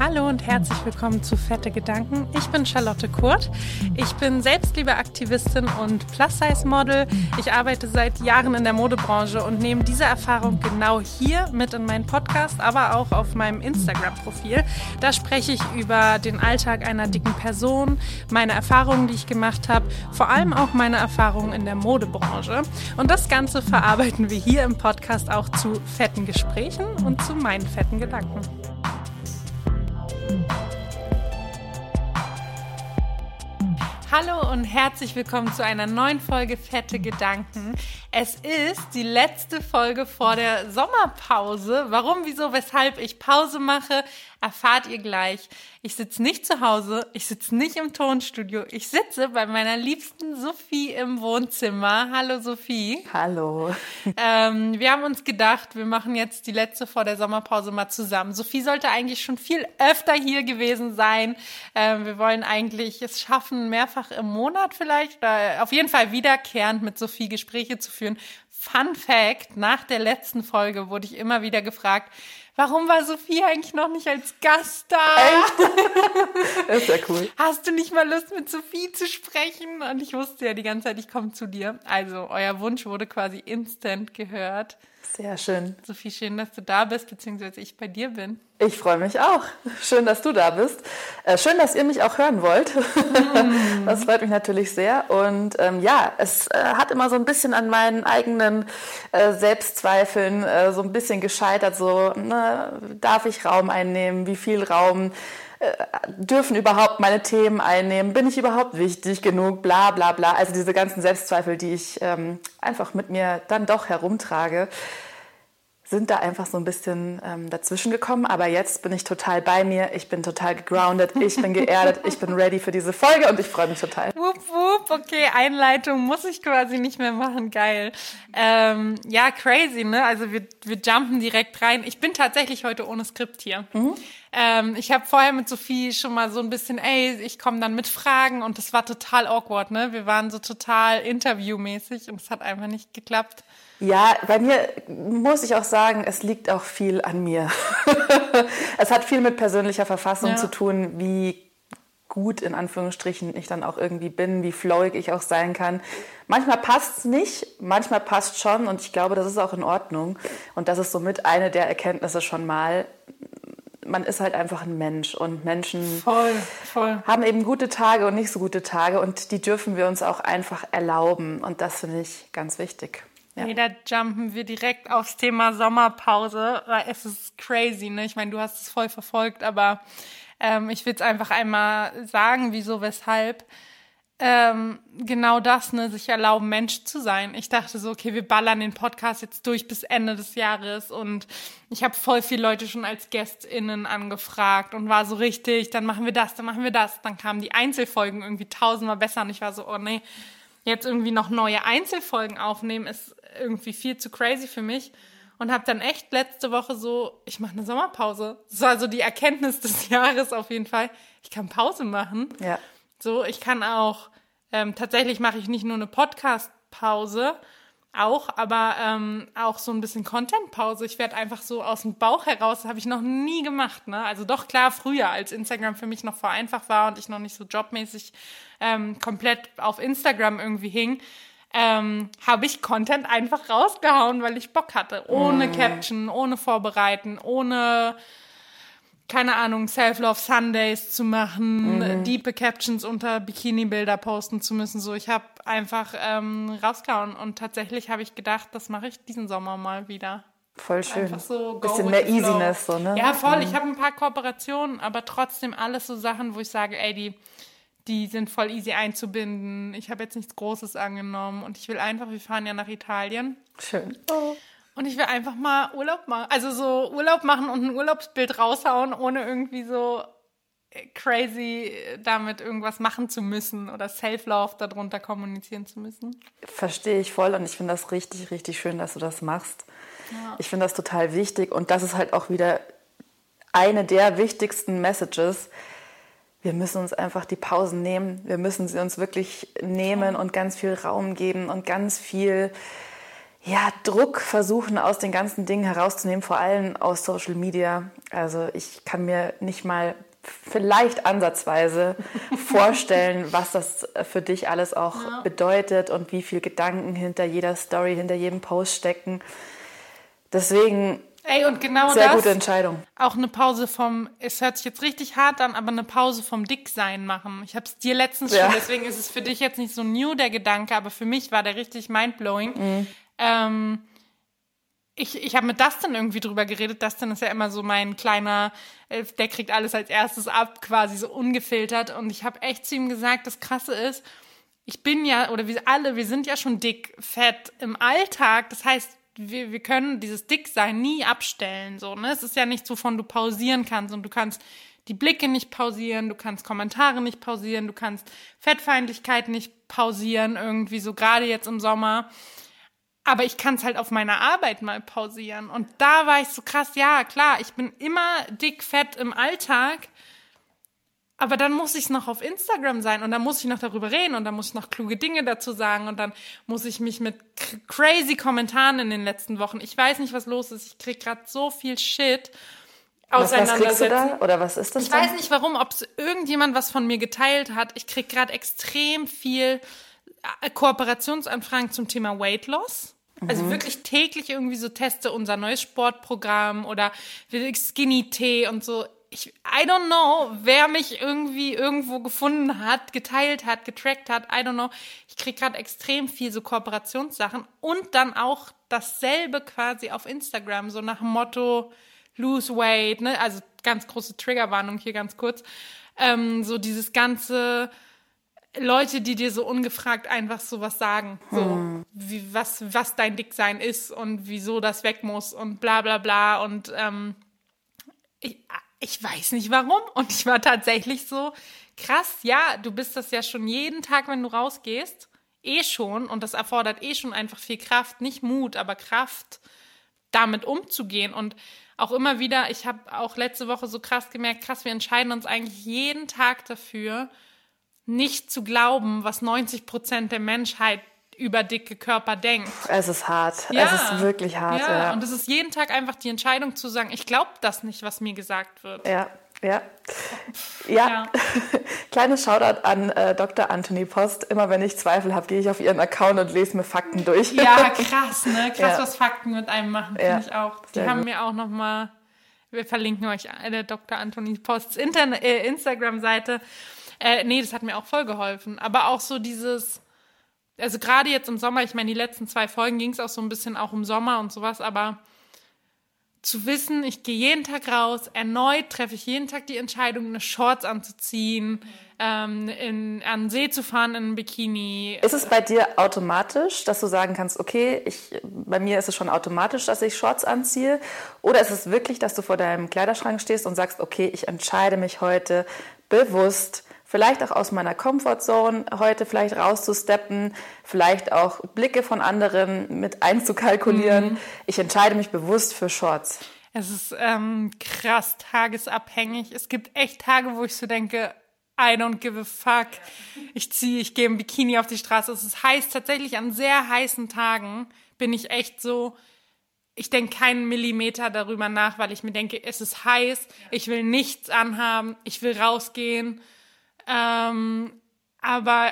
Hallo und herzlich willkommen zu Fette Gedanken. Ich bin Charlotte Kurt. Ich bin Selbstliebeaktivistin und Plus-Size-Model. Ich arbeite seit Jahren in der Modebranche und nehme diese Erfahrung genau hier mit in meinen Podcast, aber auch auf meinem Instagram-Profil. Da spreche ich über den Alltag einer dicken Person, meine Erfahrungen, die ich gemacht habe, vor allem auch meine Erfahrungen in der Modebranche. Und das Ganze verarbeiten wir hier im Podcast auch zu fetten Gesprächen und zu meinen fetten Gedanken. Hallo und herzlich willkommen zu einer neuen Folge Fette Gedanken. Es ist die letzte Folge vor der Sommerpause. Warum, wieso, weshalb ich Pause mache, erfahrt ihr gleich. Ich sitze nicht zu Hause, ich sitze nicht im Tonstudio, ich sitze bei meiner liebsten Sophie im Wohnzimmer. Hallo Sophie. Hallo. Wir haben uns gedacht, wir machen jetzt die letzte vor der Sommerpause mal zusammen. Sophie sollte eigentlich schon viel öfter hier gewesen sein. Wir wollen eigentlich es schaffen, mehrfach im Monat vielleicht, oder auf jeden Fall wiederkehrend mit Sophie Gespräche zu führen. Fun Fact, nach der letzten Folge wurde ich immer wieder gefragt, warum war Sophie eigentlich noch nicht als Gast da? Echt? Das ist ja cool. Hast du nicht mal Lust, mit Sophie zu sprechen? Und ich wusste ja die ganze Zeit, ich komme zu dir. Also euer Wunsch wurde quasi instant gehört. Sehr schön. Sophie, schön, dass du da bist, beziehungsweise ich bei dir bin. Ich freue mich auch. Schön, dass du da bist. Schön, dass ihr mich auch hören wollt. Mm. Das freut mich natürlich sehr. Und es hat immer so ein bisschen an meinen eigenen Selbstzweifeln so ein bisschen gescheitert. So, darf ich Raum einnehmen? Wie viel Raum? Dürfen überhaupt meine Themen einnehmen? Bin ich überhaupt wichtig genug? Bla, bla, bla. Also diese ganzen Selbstzweifel, die ich einfach mit mir dann doch herumtrage, sind da einfach so ein bisschen dazwischen gekommen. Aber jetzt bin ich total bei mir. Ich bin total gegroundet. Ich bin geerdet. Ich bin ready für diese Folge und ich freue mich total. Wupp, wupp. Okay, Einleitung muss ich quasi nicht mehr machen. Geil. Ja, crazy, ne? Also wir jumpen direkt rein. Ich bin tatsächlich heute ohne Skript hier. Mhm. Ich habe vorher mit Sophie schon mal so ein bisschen, ich komme dann mit Fragen und das war total awkward, ne? Wir waren so total interviewmäßig und es hat einfach nicht geklappt. Ja, bei mir muss ich auch sagen, es liegt auch viel an mir. Es hat viel mit persönlicher Verfassung zu tun, wie gut in Anführungsstrichen ich dann auch irgendwie bin, wie flowig ich auch sein kann. Manchmal passt es nicht, manchmal passt schon und ich glaube, das ist auch in Ordnung. Und das ist somit eine der Erkenntnisse schon mal. Man ist halt einfach ein Mensch und Menschen voll. Haben eben gute Tage und nicht so gute Tage und die dürfen wir uns auch einfach erlauben und das finde ich ganz wichtig. Ja. Nee, da jumpen wir direkt aufs Thema Sommerpause, weil es ist crazy, ne? Ich meine, du hast es voll verfolgt, aber ich will es einfach einmal sagen, wieso, weshalb. Genau das, ne, sich erlauben, Mensch zu sein. Ich dachte so, okay, wir ballern den Podcast jetzt durch bis Ende des Jahres und ich habe voll viele Leute schon als GästInnen angefragt und war so richtig, dann machen wir das, dann machen wir das. Dann kamen die Einzelfolgen irgendwie 1000-mal besser und ich war so, oh nee, jetzt irgendwie noch neue Einzelfolgen aufnehmen, ist irgendwie viel zu crazy für mich. Und habe dann echt letzte Woche so, ich mache eine Sommerpause. Das war so die Erkenntnis des Jahres auf jeden Fall. Ich kann Pause machen. Ja. So, ich kann auch, tatsächlich mache ich nicht nur eine Podcast-Pause, auch so ein bisschen Content-Pause. Ich werde einfach so aus dem Bauch heraus, das habe ich noch nie gemacht, ne? Also doch klar früher, als Instagram für mich noch vereinfacht war und ich noch nicht so jobmäßig komplett auf Instagram irgendwie hing, habe ich Content einfach rausgehauen, weil ich Bock hatte. Ohne Caption, ohne Vorbereiten, ohne... keine Ahnung, Self-Love-Sundays zu machen, deepe Captions unter Bikini-Bilder posten zu müssen. So, ich habe einfach rausgehauen und tatsächlich habe ich gedacht, das mache ich diesen Sommer mal wieder. Voll schön. Einfach so bisschen mehr Easiness, so, ne? Ja, voll. Ich habe ein paar Kooperationen, aber trotzdem alles so Sachen, wo ich sage, die sind voll easy einzubinden. Ich habe jetzt nichts Großes angenommen und ich will einfach, wir fahren ja nach Italien. Schön. Oh. Und ich will einfach mal Urlaub machen, also so Urlaub machen und ein Urlaubsbild raushauen, ohne irgendwie so crazy damit irgendwas machen zu müssen oder Self-Love darunter kommunizieren zu müssen. Verstehe ich voll und ich finde das richtig, richtig schön, dass du das machst. Ja. Ich finde das total wichtig und das ist halt auch wieder eine der wichtigsten Messages. Wir müssen uns einfach die Pausen nehmen, wir müssen sie uns wirklich nehmen und ganz viel Raum geben und ganz viel... ja, Druck versuchen, aus den ganzen Dingen herauszunehmen, vor allem aus Social Media. Also ich kann mir nicht mal vielleicht ansatzweise vorstellen, was das für dich alles auch bedeutet und wie viel Gedanken hinter jeder Story, hinter jedem Post stecken. Deswegen und genau sehr das, gute Entscheidung. Auch eine Pause vom, es hört sich jetzt richtig hart an, aber eine Pause vom Dicksein machen. Ich habe es dir letztens schon, deswegen ist es für dich jetzt nicht so new, der Gedanke, aber für mich war der richtig mindblowing. Mhm. Ich habe mit Dustin irgendwie drüber geredet. Dustin ist ja immer so mein kleiner, der kriegt alles als erstes ab, quasi so ungefiltert. Und ich habe echt zu ihm gesagt, das Krasse ist, ich bin ja, oder wir alle, wir sind ja schon dick, fett im Alltag. Das heißt, wir können dieses Dicksein nie abstellen. So, ne? Es ist ja nichts, wovon du pausieren kannst. Und du kannst die Blicke nicht pausieren, du kannst Kommentare nicht pausieren, du kannst Fettfeindlichkeit nicht pausieren, irgendwie so gerade jetzt im Sommer. Aber ich kann es halt auf meiner Arbeit mal pausieren. Und da war ich so krass, ja, klar, ich bin immer dick, fett im Alltag, aber dann muss ich noch auf Instagram sein und dann muss ich noch darüber reden und dann muss ich noch kluge Dinge dazu sagen und dann muss ich mich mit crazy Kommentaren in den letzten Wochen, ich weiß nicht, was los ist, ich krieg gerade so viel Shit, auseinandersetzen. Was kriegst du da? Oder was ist das denn? Ich weiß nicht, warum, ob irgendjemand was von mir geteilt hat. Ich krieg gerade extrem viel Kooperationsanfragen zum Thema Weight Loss. Also wirklich täglich irgendwie so teste unser neues Sportprogramm oder Skinny-Tee und so. I don't know, wer mich irgendwie irgendwo gefunden hat, geteilt hat, getrackt hat, I don't know. Ich kriege gerade extrem viel so Kooperationssachen und dann auch dasselbe quasi auf Instagram, so nach dem Motto Lose Weight, ne? Also ganz große Triggerwarnung hier ganz kurz. So dieses ganze Leute, die dir so ungefragt einfach sowas sagen, so wie, was dein Dicksein ist und wieso das weg muss und bla bla bla und ich weiß nicht warum und ich war tatsächlich so, krass, ja, du bist das ja schon jeden Tag, wenn du rausgehst, eh schon und das erfordert eh schon einfach viel Kraft, nicht Mut, aber Kraft, damit umzugehen und auch immer wieder, ich habe auch letzte Woche so krass gemerkt, wir entscheiden uns eigentlich jeden Tag dafür, nicht zu glauben, was 90% der Menschheit über dicke Körper denkt. Es ist hart. Ja. Es ist wirklich hart. Ja. Ja. Und es ist jeden Tag einfach die Entscheidung zu sagen, ich glaube das nicht, was mir gesagt wird. Ja. Kleines Shoutout an Dr. Anthony Post. Immer wenn ich Zweifel habe, gehe ich auf ihren Account und lese mir Fakten durch. Ja, krass, ne? Krass, was Fakten mit einem machen, finde ich auch. Die haben mir auch nochmal, wir verlinken euch alle Dr. Anthony Posts Instagram-Seite. Nee, das hat mir auch voll geholfen. Aber auch so dieses, also gerade jetzt im Sommer, ich meine, die letzten 2 Folgen ging es auch so ein bisschen auch um Sommer und sowas, aber zu wissen, ich gehe jeden Tag raus, erneut treffe ich jeden Tag die Entscheidung, eine Shorts anzuziehen, an den See zu fahren in einem Bikini. Ist es bei dir automatisch, dass du sagen kannst, okay, bei mir ist es schon automatisch, dass ich Shorts anziehe? Oder ist es wirklich, dass du vor deinem Kleiderschrank stehst und sagst, okay, ich entscheide mich heute bewusst, vielleicht auch aus meiner Comfortzone heute vielleicht rauszusteppen, vielleicht auch Blicke von anderen mit einzukalkulieren. Ich entscheide mich bewusst für Shorts. Es ist krass tagesabhängig. Es gibt echt Tage, wo ich so denke, I don't give a fuck. Ich gehe im Bikini auf die Straße. Es ist heiß, tatsächlich an sehr heißen Tagen bin ich echt so, ich denke keinen Millimeter darüber nach, weil ich mir denke, es ist heiß, ich will nichts anhaben, ich will rausgehen. Aber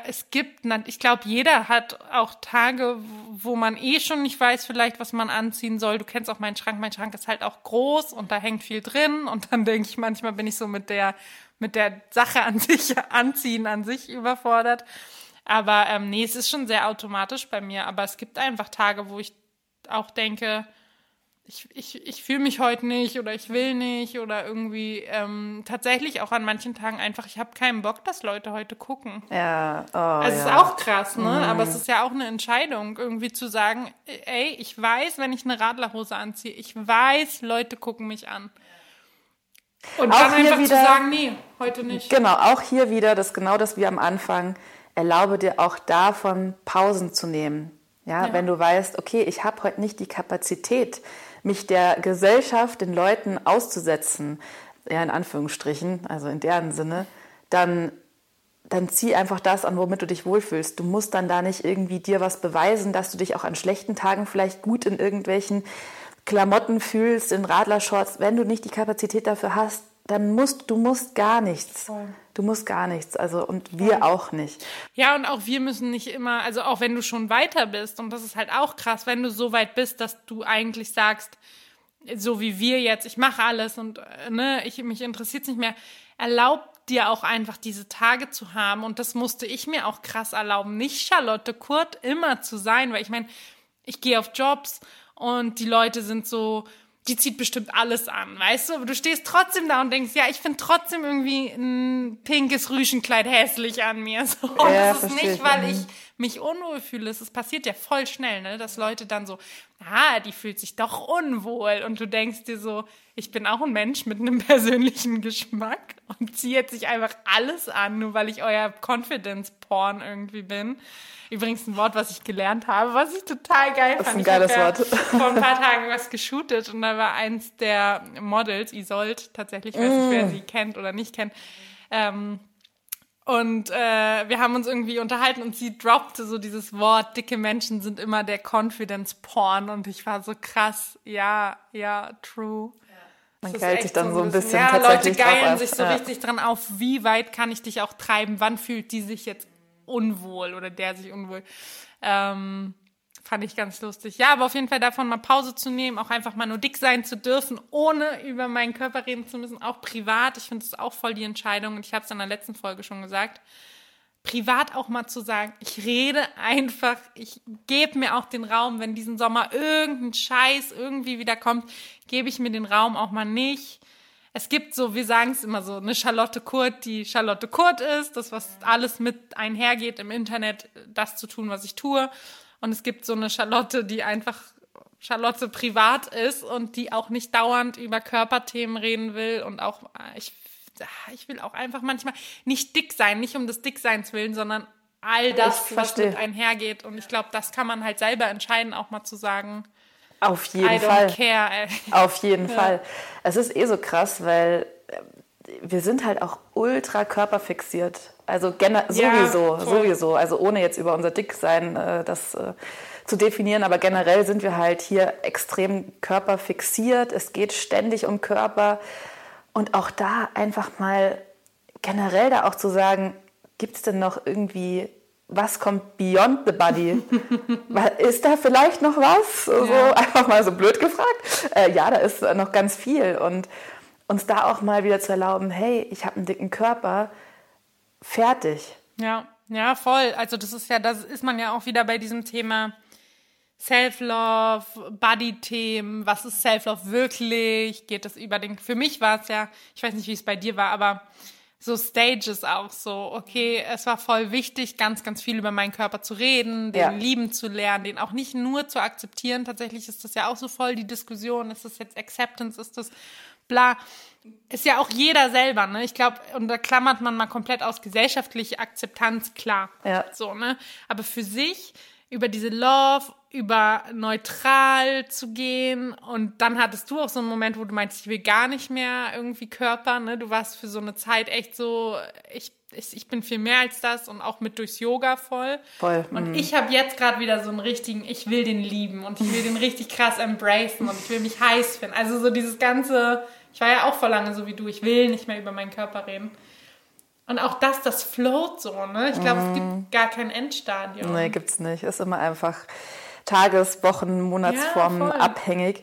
es gibt, ich glaube, jeder hat auch Tage, wo man eh schon nicht weiß vielleicht, was man anziehen soll. Du kennst auch mein Schrank ist halt auch groß und da hängt viel drin und dann denke ich, manchmal bin ich so mit der Sache an sich, Anziehen an sich überfordert. Aber nee, es ist schon sehr automatisch bei mir, aber es gibt einfach Tage, wo ich auch denke, ich fühle mich heute nicht oder ich will nicht oder irgendwie tatsächlich auch an manchen Tagen einfach, ich habe keinen Bock, dass Leute heute gucken. Ja, oh, also ist auch krass, ne? Aber es ist ja auch eine Entscheidung, irgendwie zu sagen, ey, ich weiß, wenn ich eine Radlerhose anziehe, ich weiß, Leute gucken mich an. Und auch dann einfach wieder, zu sagen, nee, heute nicht. Genau, auch hier wieder, das wie am Anfang, erlaube dir auch davon Pausen zu nehmen. Ja, wenn du weißt, okay, ich habe heute nicht die Kapazität, mich der Gesellschaft, den Leuten auszusetzen, ja, in Anführungsstrichen, also in deren Sinne, dann dann zieh einfach das an, womit du dich wohlfühlst. Du musst dann da nicht irgendwie dir was beweisen, dass du dich auch an schlechten Tagen vielleicht gut in irgendwelchen Klamotten fühlst, in Radlershorts. Wenn du nicht die Kapazität dafür hast, dann musst du gar nichts. Voll. Du musst gar nichts, also und wir auch nicht. Ja, und auch wir müssen nicht immer, also auch wenn du schon weiter bist, und das ist halt auch krass, wenn du so weit bist, dass du eigentlich sagst, so wie wir jetzt, ich mache alles und mich interessiert's nicht mehr, erlaubt dir auch einfach diese Tage zu haben, und das musste ich mir auch krass erlauben, nicht Charlotte Kurt immer zu sein, weil ich meine, ich gehe auf Jobs und die Leute sind so, die zieht bestimmt alles an, weißt du? Aber du stehst trotzdem da und denkst, ja, ich finde trotzdem irgendwie ein pinkes Rüschenkleid hässlich an mir. So, ja, das ist nicht, weil ich mich unwohl fühle. Es passiert ja voll schnell, ne? Dass Leute dann so, die fühlt sich doch unwohl. Und du denkst dir so, ich bin auch ein Mensch mit einem persönlichen Geschmack und ziehe jetzt nicht einfach alles an, nur weil ich euer Confidence-Porn irgendwie bin. Übrigens ein Wort, was ich gelernt habe, was ich total geil fand. Das ist ein geiles Wort. Vor ein paar Tagen was geshootet und da war eins der Models, Isolde tatsächlich, ich weiß nicht, wer sie kennt oder nicht kennt, wir haben uns irgendwie unterhalten und sie droppte so dieses Wort, dicke Menschen sind immer der Confidence-Porn, und ich war so krass, ja, true. Man geilt sich dann so ein bisschen tatsächlich drauf. Ja, Leute geilen sich so richtig dran auf, wie weit kann ich dich auch treiben, wann fühlt die sich jetzt unwohl oder der sich unwohl. Fand ich ganz lustig. Ja, aber auf jeden Fall davon mal Pause zu nehmen, auch einfach mal nur dick sein zu dürfen, ohne über meinen Körper reden zu müssen, auch privat. Ich finde es auch voll die Entscheidung, und ich habe es in der letzten Folge schon gesagt, privat auch mal zu sagen, ich rede einfach, ich gebe mir auch den Raum, wenn diesen Sommer irgendein Scheiß irgendwie wieder kommt, gebe ich mir den Raum auch mal nicht. Es gibt so, wir sagen es immer so, eine Charlotte Kurt, die Charlotte Kurt ist, das, was alles mit einhergeht im Internet, das zu tun, was ich tue. Und es gibt so eine Charlotte, die einfach Charlotte privat ist und die auch nicht dauernd über Körperthemen reden will. Und auch, ich will auch einfach manchmal nicht dick sein, nicht um des Dickseins willen, sondern all das, was mit einhergeht. Und ich glaube, das kann man halt selber entscheiden, auch mal zu sagen, auf jeden Fall. I don't care, ey. Auf jeden Fall. Es ist so krass, weil wir sind halt auch ultra körperfixiert. Also sowieso. Also ohne jetzt über unser Dicksein das zu definieren. Aber generell sind wir halt hier extrem körperfixiert. Es geht ständig um Körper. Und auch da einfach mal generell da auch zu sagen, gibt's denn noch irgendwie... Was kommt beyond the body? Ist da vielleicht noch was? Ja. So einfach mal so blöd gefragt. Da ist noch ganz viel. Und uns da auch mal wieder zu erlauben, hey, ich habe einen dicken Körper, fertig. Ja, voll. Also das ist man ja auch wieder bei diesem Thema Self-Love, Body-Themen. Was ist Self-Love wirklich? Geht das über den... Für mich war es ja, ich weiß nicht, wie es bei dir war, aber... so Stages auch so, okay, es war voll wichtig, ganz, ganz viel über meinen Körper zu reden, den lieben zu lernen, den auch nicht nur zu akzeptieren. Tatsächlich ist das ja auch so voll die Diskussion, ist das jetzt Acceptance, ist das bla. Ist ja auch jeder selber, ne? Ich glaube, und da klammert man mal komplett aus gesellschaftliche Akzeptanz, klar. Ja. So, ne? Aber für sich, über diese Love, über neutral zu gehen, und dann hattest du auch so einen Moment, wo du meinst, ich will gar nicht mehr irgendwie Körper, ne? Du warst für so eine Zeit echt so, ich bin viel mehr als das, und auch mit durchs Yoga voll. Und ich habe jetzt gerade wieder so einen richtigen, ich will den lieben und ich will den richtig krass embracen und ich will mich heiß finden, also so dieses ganze, ich war ja auch vor lange so wie du, ich will nicht mehr über meinen Körper reden. Und auch das float so, ne? Ich glaube, es gibt gar kein Endstadium. Nee, gibt's nicht. Ist immer einfach Tages-, Wochen-, Monatsformen abhängig.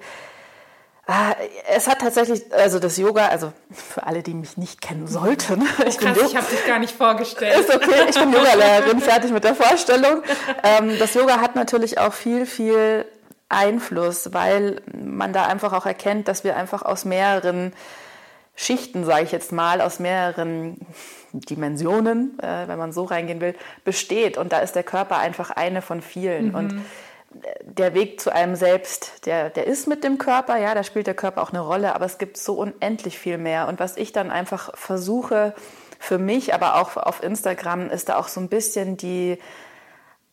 Es hat tatsächlich, also das Yoga, also für alle, die mich nicht kennen sollten. Ich habe dich gar nicht vorgestellt. Ist okay, ich bin Yogalehrerin, fertig mit der Vorstellung. Das Yoga hat natürlich auch viel, viel Einfluss, weil man da einfach auch erkennt, dass wir einfach aus mehreren Schichten, sage ich jetzt mal, aus mehreren Dimensionen, wenn man so reingehen will, besteht. Und da ist der Körper einfach eine von vielen. Mhm. Und der Weg zu einem selbst, der ist mit dem Körper, ja, da spielt der Körper auch eine Rolle, aber es gibt so unendlich viel mehr. Und was ich dann einfach versuche für mich, aber auch auf Instagram, ist da auch so ein bisschen die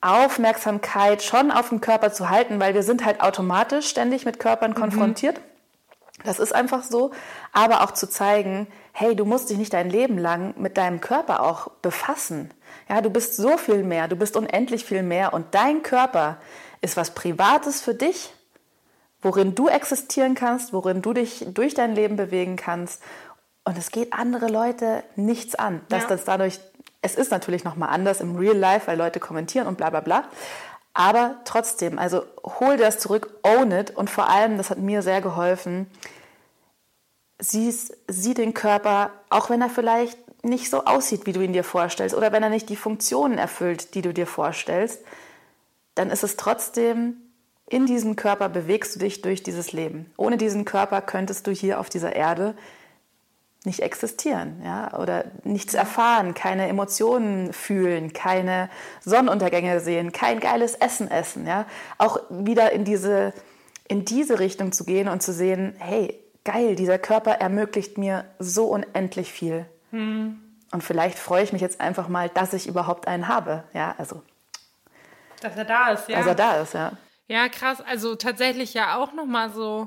Aufmerksamkeit schon auf den Körper zu halten, weil wir sind halt automatisch ständig mit Körpern konfrontiert. Das ist einfach so, aber auch zu zeigen, hey, du musst dich nicht dein Leben lang mit deinem Körper auch befassen. Ja, du bist so viel mehr, du bist unendlich viel mehr und dein Körper ist was Privates für dich, worin du existieren kannst, worin du dich durch dein Leben bewegen kannst und es geht andere Leute nichts an. Dass das dadurch, es ist natürlich nochmal anders im Real Life, weil Leute kommentieren und bla bla bla, aber trotzdem, also hol das zurück, own it und vor allem, das hat mir sehr geholfen, sieh den Körper, auch wenn er vielleicht nicht so aussieht, wie du ihn dir vorstellst oder wenn er nicht die Funktionen erfüllt, die du dir vorstellst, dann ist es trotzdem, in diesem Körper bewegst du dich durch dieses Leben. Ohne diesen Körper könntest du hier auf dieser Erde nicht existieren, ja, oder nichts erfahren, keine Emotionen fühlen, keine Sonnenuntergänge sehen, kein geiles Essen essen, ja. Auch wieder in diese Richtung zu gehen und zu sehen, hey, geil, dieser Körper ermöglicht mir so unendlich viel. Hm. Und vielleicht freue ich mich jetzt einfach mal, dass ich überhaupt einen habe, ja, also. Dass er da ist, ja. Dass er da ist, ja. Ja, krass, also tatsächlich ja auch nochmal so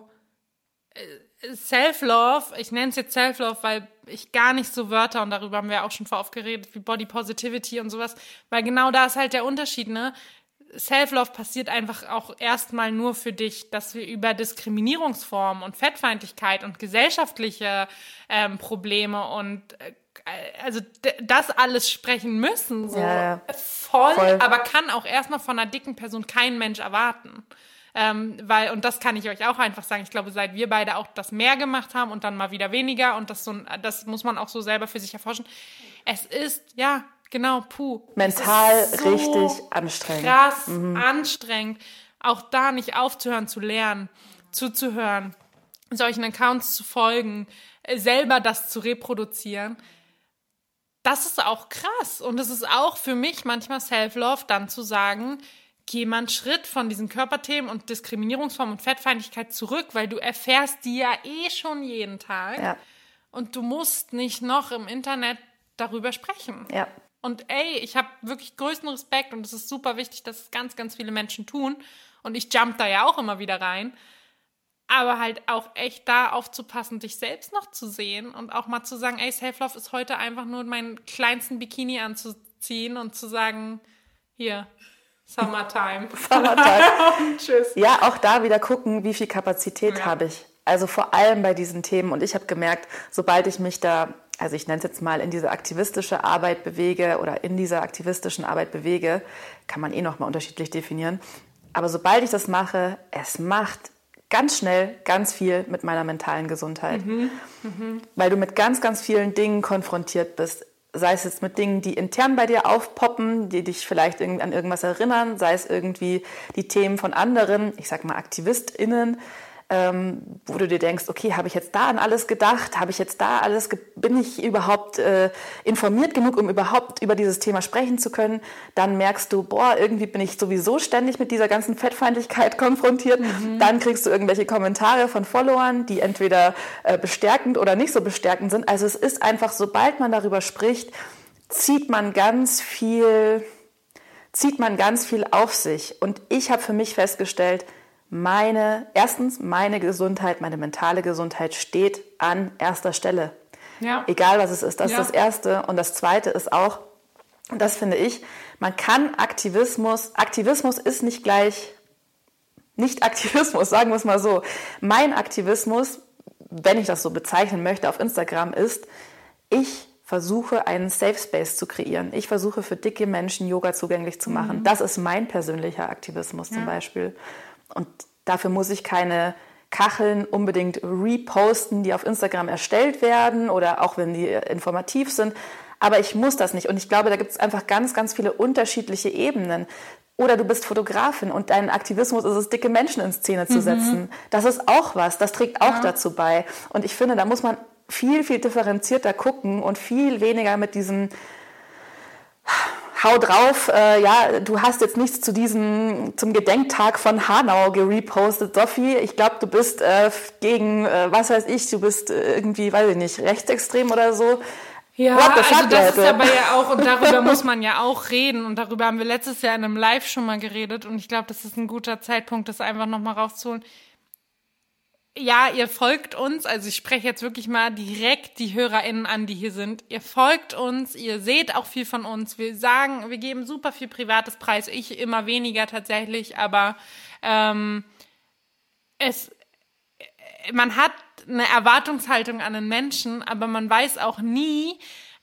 Self-Love, ich nenne es jetzt Self-Love, weil ich gar nicht so Wörter, und darüber haben wir auch schon vor oft geredet, wie Body Positivity und sowas, weil genau da ist halt der Unterschied, ne? Self-Love passiert einfach auch erstmal nur für dich, dass wir über Diskriminierungsformen und Fettfeindlichkeit und gesellschaftliche Probleme und also das alles sprechen müssen. So. Ja, voll, aber kann auch erstmal von einer dicken Person kein Mensch erwarten. Weil, und das kann ich euch auch einfach sagen, ich glaube, seit wir beide auch das mehr gemacht haben und dann mal wieder weniger und das muss man auch so selber für sich erforschen. Es ist, ja, genau, mental so richtig anstrengend. Krass anstrengend, auch da nicht aufzuhören zu lernen, zuzuhören, solchen Accounts zu folgen, selber das zu reproduzieren. Das ist auch krass und es ist auch für mich manchmal Self-Love, dann zu sagen, geh mal einen Schritt von diesen Körperthemen und Diskriminierungsformen und Fettfeindlichkeit zurück, weil du erfährst die ja eh schon jeden Tag und du musst nicht noch im Internet darüber sprechen. Ja. Und ey, ich habe wirklich größten Respekt und es ist super wichtig, dass es ganz, ganz viele Menschen tun. Und ich jump da ja auch immer wieder rein. Aber halt auch echt da aufzupassen, dich selbst noch zu sehen und auch mal zu sagen, ey, Self-Love ist heute einfach nur meinen kleinsten Bikini anzuziehen und zu sagen, hier, Summertime. Summertime. Tschüss. Ja, auch da wieder gucken, wie viel Kapazität habe ich. Also vor allem bei diesen Themen. Und ich habe gemerkt, sobald ich mich da, also ich nenne es jetzt mal, in diese aktivistische Arbeit bewege oder in dieser aktivistischen Arbeit bewege, kann man eh nochmal unterschiedlich definieren. Aber sobald ich das mache, es macht ganz schnell ganz viel mit meiner mentalen Gesundheit. Mhm. Mhm. Weil du mit ganz, ganz vielen Dingen konfrontiert bist. Sei es jetzt mit Dingen, die intern bei dir aufpoppen, die dich vielleicht an irgendwas erinnern, sei es irgendwie die Themen von anderen, ich sag mal AktivistInnen, wo du dir denkst, okay, habe ich jetzt da an alles gedacht? Habe ich jetzt da alles, bin ich überhaupt informiert genug, um überhaupt über dieses Thema sprechen zu können? Dann merkst du, boah, irgendwie bin ich sowieso ständig mit dieser ganzen Fettfeindlichkeit konfrontiert. Mhm. Dann kriegst du irgendwelche Kommentare von Followern, die entweder bestärkend oder nicht so bestärkend sind. Also es ist einfach, sobald man darüber spricht, zieht man ganz viel auf sich. Und ich habe für mich festgestellt, meine Gesundheit, meine mentale Gesundheit steht an erster Stelle. Ja. Egal was es ist, das ist das Erste. Und das Zweite ist auch, und das finde ich, man kann Aktivismus ist nicht gleich Nicht-Aktivismus, sagen wir es mal so. Mein Aktivismus, wenn ich das so bezeichnen möchte, auf Instagram ist, ich versuche, einen Safe Space zu kreieren. Ich versuche, für dicke Menschen Yoga zugänglich zu machen. Mhm. Das ist mein persönlicher Aktivismus zum Beispiel. Und dafür muss ich keine Kacheln unbedingt reposten, die auf Instagram erstellt werden oder auch wenn die informativ sind. Aber ich muss das nicht. Und ich glaube, da gibt es einfach ganz, ganz viele unterschiedliche Ebenen. Oder du bist Fotografin und dein Aktivismus ist es, dicke Menschen in Szene zu setzen. Das ist auch was. Das trägt auch dazu bei. Und ich finde, da muss man viel, viel differenzierter gucken und viel weniger mit diesem hau drauf, ja, du hast jetzt nichts zum Gedenktag von Hanau gerepostet, Sophie. Ich glaube, du bist gegen, was weiß ich, du bist irgendwie, weiß ich nicht, rechtsextrem oder so. Ja, also das ist aber ja auch, und darüber muss man ja auch reden. Und darüber haben wir letztes Jahr in einem Live schon mal geredet. Und ich glaube, das ist ein guter Zeitpunkt, das einfach nochmal rauszuholen. ja, ihr folgt uns, also ich spreche jetzt wirklich mal direkt die HörerInnen an, die hier sind. Ihr folgt uns, ihr seht auch viel von uns. Wir sagen, wir geben super viel privates Preis, ich immer weniger tatsächlich, aber man hat eine Erwartungshaltung an einen Menschen, aber man weiß auch nie,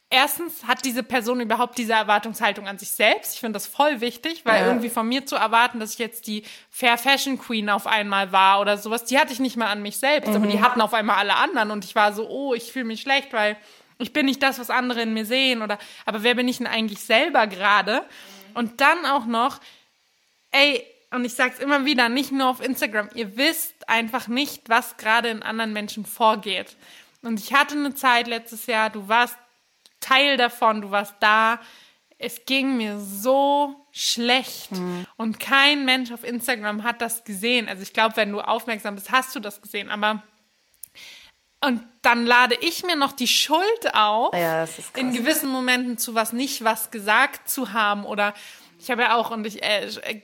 erstens, hat diese Person überhaupt diese Erwartungshaltung an sich selbst? Ich finde das voll wichtig, weil irgendwie von mir zu erwarten, dass ich jetzt die Fair Fashion Queen auf einmal war oder sowas, die hatte ich nicht mal an mich selbst, aber die hatten auf einmal alle anderen und ich war so, oh, ich fühle mich schlecht, weil ich bin nicht das, was andere in mir sehen oder, aber wer bin ich denn eigentlich selber gerade? Und dann auch noch, ey, und ich sag's immer wieder, nicht nur auf Instagram, ihr wisst einfach nicht, was gerade in anderen Menschen vorgeht. Und ich hatte eine Zeit letztes Jahr, du warst Teil davon, du warst da. Es ging mir so schlecht. Und kein Mensch auf Instagram hat das gesehen. Also ich glaube, wenn du aufmerksam bist, hast du das gesehen. Aber und dann lade ich mir noch die Schuld auf, ja, das ist krass, in gewissen Momenten zu was nicht was gesagt zu haben. Oder ich habe ja auch, und ich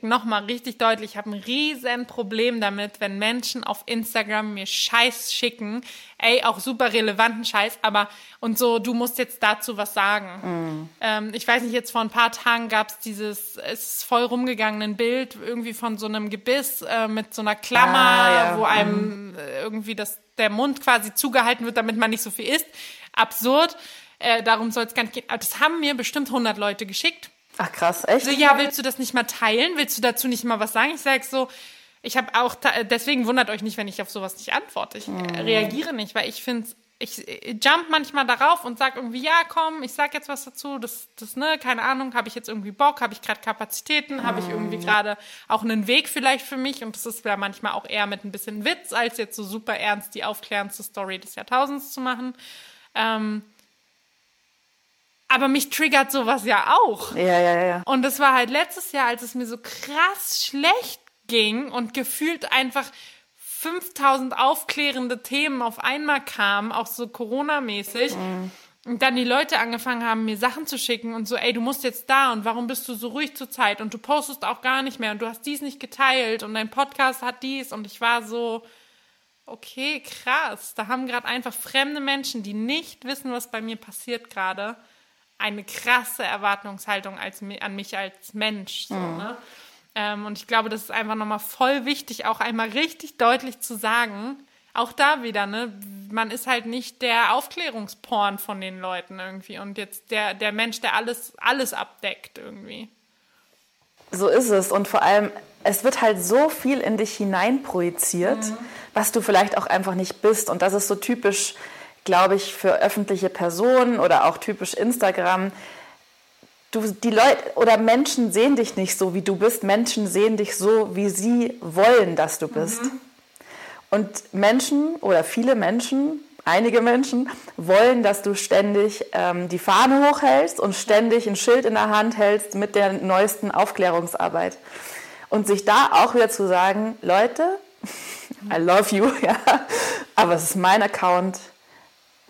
nochmal richtig deutlich, ich habe ein riesen Problem damit, wenn Menschen auf Instagram mir Scheiß schicken, ey, auch super relevanten Scheiß, aber und so, du musst jetzt dazu was sagen. Ich weiß nicht, jetzt vor ein paar Tagen gab es dieses, es ist voll rumgegangen, ein Bild irgendwie von so einem Gebiss mit so einer Klammer, wo einem irgendwie der Mund quasi zugehalten wird, damit man nicht so viel isst. Absurd, darum soll es gar nicht gehen. Aber das haben mir bestimmt 100 Leute geschickt. Ach krass, echt? So, ja, willst du das nicht mal teilen? Willst du dazu nicht mal was sagen? Ich sag so, ich habe auch, deswegen wundert euch nicht, wenn ich auf sowas nicht antworte. Ich reagiere nicht, weil ich finde, ich jump manchmal darauf und sag irgendwie, ja komm, ich sag jetzt was dazu, das ne, keine Ahnung, habe ich jetzt irgendwie Bock, habe ich gerade Kapazitäten, habe ich irgendwie gerade auch einen Weg vielleicht für mich und das ist ja manchmal auch eher mit ein bisschen Witz, als jetzt so super ernst die aufklärendste Story des Jahrtausends zu machen. Aber mich triggert sowas ja auch. Ja. Und das war halt letztes Jahr, als es mir so krass schlecht ging und gefühlt einfach 5000 aufklärende Themen auf einmal kamen, auch so Corona-mäßig. Und dann die Leute angefangen haben, mir Sachen zu schicken und so, ey, du musst jetzt da und warum bist du so ruhig zur Zeit und du postest auch gar nicht mehr und du hast dies nicht geteilt und dein Podcast hat dies und ich war so, okay, krass, da haben gerade einfach fremde Menschen, die nicht wissen, was bei mir passiert gerade, eine krasse Erwartungshaltung an mich als Mensch. So, ne? Und ich glaube, das ist einfach nochmal voll wichtig, auch einmal richtig deutlich zu sagen, auch da wieder, ne, man ist halt nicht der Aufklärungsporn von den Leuten irgendwie und jetzt der Mensch, der alles abdeckt irgendwie. So ist es und vor allem, es wird halt so viel in dich hineinprojiziert, was du vielleicht auch einfach nicht bist und das ist so typisch, glaube ich, für öffentliche Personen oder auch typisch Instagram. Die Leute oder Menschen sehen dich nicht so, wie du bist. Menschen sehen dich so, wie sie wollen, dass du bist. Und Menschen oder viele Menschen, einige Menschen, wollen, dass du ständig die Fahne hochhältst und ständig ein Schild in der Hand hältst mit der neuesten Aufklärungsarbeit. Und sich da auch wieder zu sagen, Leute, I love you, ja, aber es ist mein Account.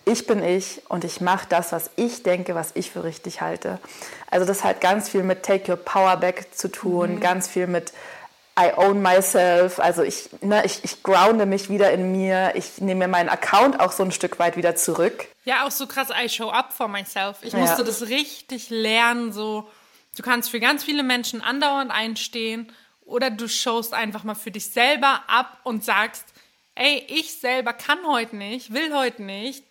Ich bin ich und ich mache das, was ich denke, was ich für richtig halte. Also das hat ganz viel mit Take Your Power Back zu tun, ganz viel mit I own myself. Also ich grounde mich wieder in mir. Ich nehme mir meinen Account auch so ein Stück weit wieder zurück. Ja, auch so krass, I show up for myself. Ich musste das richtig lernen. So, du kannst für ganz viele Menschen andauernd einstehen oder du showst einfach mal für dich selber ab und sagst, ey, ich selber kann heute nicht, will heute nicht.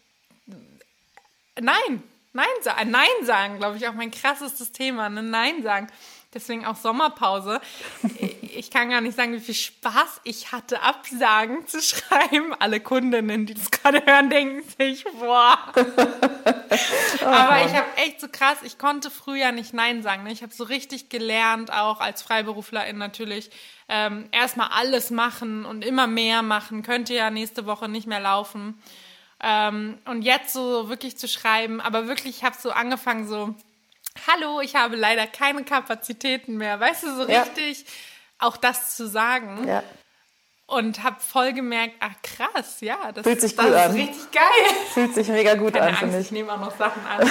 Nein sagen, glaube ich, auch mein krassestes Thema, ne? Nein sagen. Deswegen auch Sommerpause. Ich kann gar nicht sagen, wie viel Spaß ich hatte, Absagen zu schreiben. Alle Kundinnen, die das gerade hören, denken sich, boah. Aber ich habe echt so krass, ich konnte früher nicht Nein sagen. Ne? Ich habe so richtig gelernt, auch als Freiberuflerin natürlich, erstmal alles machen und immer mehr machen. Könnte ja nächste Woche nicht mehr laufen. Und jetzt so wirklich zu schreiben, aber wirklich, ich habe so angefangen so, hallo, ich habe leider keine Kapazitäten mehr, weißt du, so richtig auch das zu sagen und habe voll gemerkt, ach krass, ja, das fühlt sich gut an. Ist richtig geil. Fühlt sich mega gut an, finde ich. Ich nehme auch noch Sachen an.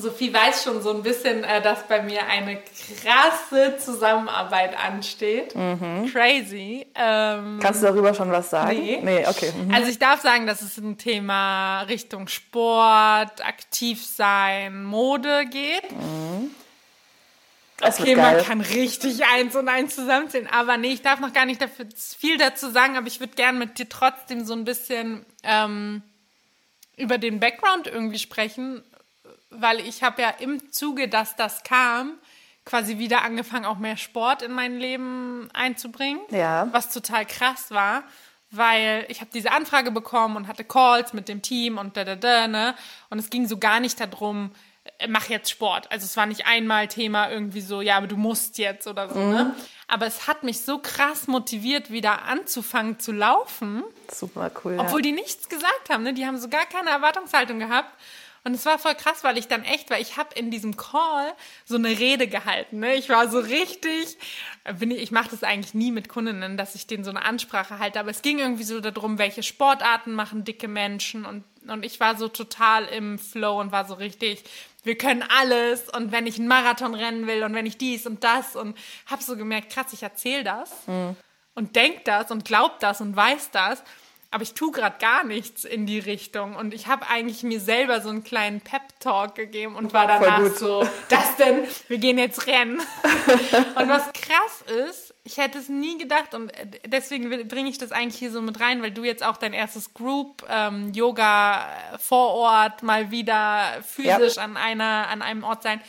Sophie weiß schon so ein bisschen, dass bei mir eine krasse Zusammenarbeit ansteht. Mhm. Crazy. Kannst du darüber schon was sagen? Nee, okay. Mhm. Also ich darf sagen, dass es ein Thema Richtung Sport, aktiv sein, Mode geht. Mhm. Okay, man kann richtig 1 und 1 zusammenziehen. Aber nee, ich darf noch gar nicht viel dazu sagen, aber ich würde gerne mit dir trotzdem so ein bisschen über den Background irgendwie sprechen, weil ich habe ja im Zuge, dass das kam, quasi wieder angefangen, auch mehr Sport in mein Leben einzubringen, ja. Was total krass war, weil ich habe diese Anfrage bekommen und hatte Calls mit dem Team und ne? Und es ging so gar nicht darum, mach jetzt Sport. Also es war nicht einmal Thema irgendwie so, ja, aber du musst jetzt oder so, ne? Aber es hat mich so krass motiviert, wieder anzufangen zu laufen. Super cool. Obwohl die nichts gesagt haben, ne? Die haben so gar keine Erwartungshaltung gehabt. Und es war voll krass, weil ich habe in diesem Call so eine Rede gehalten. Ne? Ich war so richtig, ich mache das eigentlich nie mit Kundinnen, dass ich denen so eine Ansprache halte. Aber es ging irgendwie so darum, welche Sportarten machen dicke Menschen. Und ich war so total im Flow und war so richtig, wir können alles. Und wenn ich einen Marathon rennen will und wenn ich dies und das. Und habe so gemerkt, krass, ich erzähle das und denk das und glaub das und weiß das. Aber ich tue gerade gar nichts in die Richtung. Und ich habe eigentlich mir selber so einen kleinen Pep-Talk gegeben und war danach so, Dustin, wir gehen jetzt rennen. Und was krass ist, ich hätte es nie gedacht. Und deswegen bringe ich das eigentlich hier so mit rein, weil du jetzt auch dein erstes Group-Yoga vor Ort mal wieder physisch an einem Ort sein.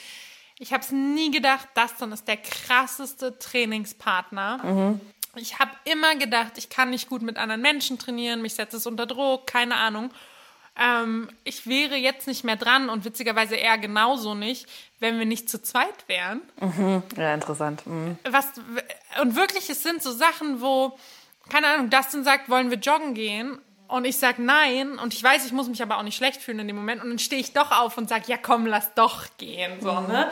Ich habe es nie gedacht, Dustin ist der krasseste Trainingspartner. Mhm. Ich habe immer gedacht, ich kann nicht gut mit anderen Menschen trainieren, mich setzt es unter Druck, keine Ahnung. Ich wäre jetzt nicht mehr dran und witzigerweise eher genauso nicht, wenn wir nicht zu zweit wären. Mhm. Ja, interessant. Mhm. Und wirklich, es sind so Sachen, wo, keine Ahnung, Dustin sagt, wollen wir joggen gehen? Und ich sage nein und ich weiß, ich muss mich aber auch nicht schlecht fühlen in dem Moment und dann stehe ich doch auf und sage, ja komm, lass doch gehen, so, ne?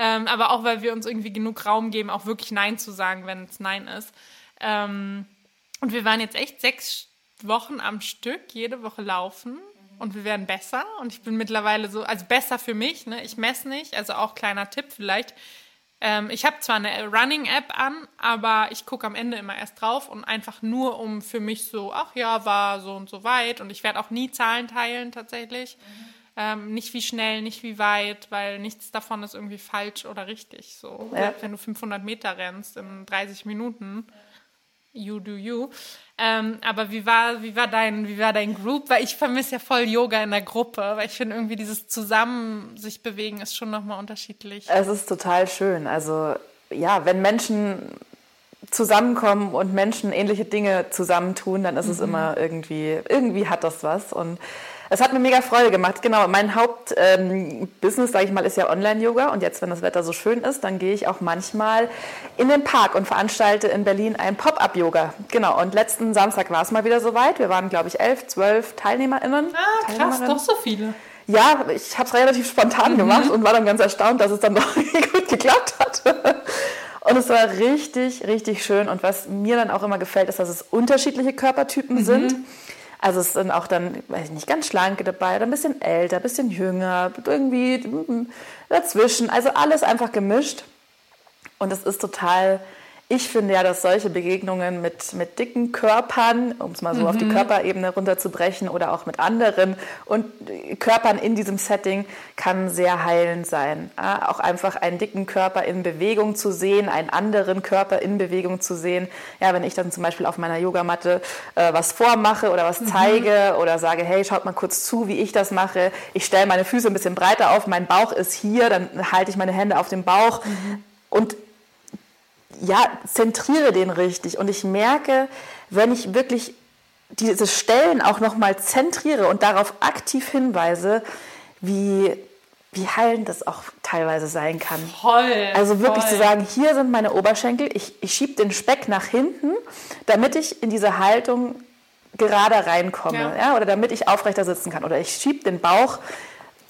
Aber auch, weil wir uns irgendwie genug Raum geben, auch wirklich Nein zu sagen, wenn es Nein ist. Und wir waren jetzt echt 6 Wochen am Stück, jede Woche laufen. Und wir werden besser. Und ich bin mittlerweile so, also besser für mich, ne? Ich messe nicht, also auch kleiner Tipp vielleicht. Ich habe zwar eine Running-App an, aber ich gucke am Ende immer erst drauf und einfach nur um für mich so, ach ja, war so und so weit. Und ich werde auch nie Zahlen teilen tatsächlich. Mhm. Nicht wie schnell, nicht wie weit, weil nichts davon ist irgendwie falsch oder richtig. So, ja. Wenn du 500 Meter rennst in 30 Minuten, you do you. Aber wie war dein Group? Weil ich vermisse ja voll Yoga in der Gruppe, weil ich finde irgendwie dieses Zusammen sich bewegen ist schon nochmal unterschiedlich. Es ist total schön. Also ja, wenn Menschen zusammenkommen und Menschen ähnliche Dinge zusammentun, dann ist es immer irgendwie hat das was und es hat mir mega Freude gemacht. Genau, mein Hauptbusiness, sage ich mal, ist ja Online-Yoga. Und jetzt, wenn das Wetter so schön ist, dann gehe ich auch manchmal in den Park und veranstalte in Berlin ein Pop-Up-Yoga. Genau, und letzten Samstag war es mal wieder soweit. Wir waren, glaube ich, 11, 12 TeilnehmerInnen. Ah, krass, doch so viele. Ja, ich habe es relativ spontan gemacht und war dann ganz erstaunt, dass es dann doch gut geklappt hat. Und es war richtig, richtig schön. Und was mir dann auch immer gefällt, ist, dass es unterschiedliche Körpertypen sind. Also es sind auch dann, weiß ich nicht, ganz Schlanke dabei, oder ein bisschen älter, ein bisschen jünger, irgendwie dazwischen. Also alles einfach gemischt. Und es ist total, ich finde ja, dass solche Begegnungen mit dicken Körpern, um es mal so auf die Körperebene runterzubrechen, oder auch mit anderen und Körpern in diesem Setting, kann sehr heilend sein. Ja, auch einfach einen dicken Körper in Bewegung zu sehen, einen anderen Körper in Bewegung zu sehen. Ja, wenn ich dann zum Beispiel auf meiner Yogamatte was vormache oder was zeige oder sage, hey, schaut mal kurz zu, wie ich das mache. Ich stelle meine Füße ein bisschen breiter auf, mein Bauch ist hier, dann halte ich meine Hände auf dem Bauch und zentriere den richtig. Und ich merke, wenn ich wirklich diese Stellen auch nochmal zentriere und darauf aktiv hinweise, wie heilend das auch teilweise sein kann. Voll, also wirklich zu sagen, hier sind meine Oberschenkel, ich schiebe den Speck nach hinten, damit ich in diese Haltung gerade reinkomme. Ja, oder damit ich aufrechter sitzen kann. Oder ich schiebe den Bauch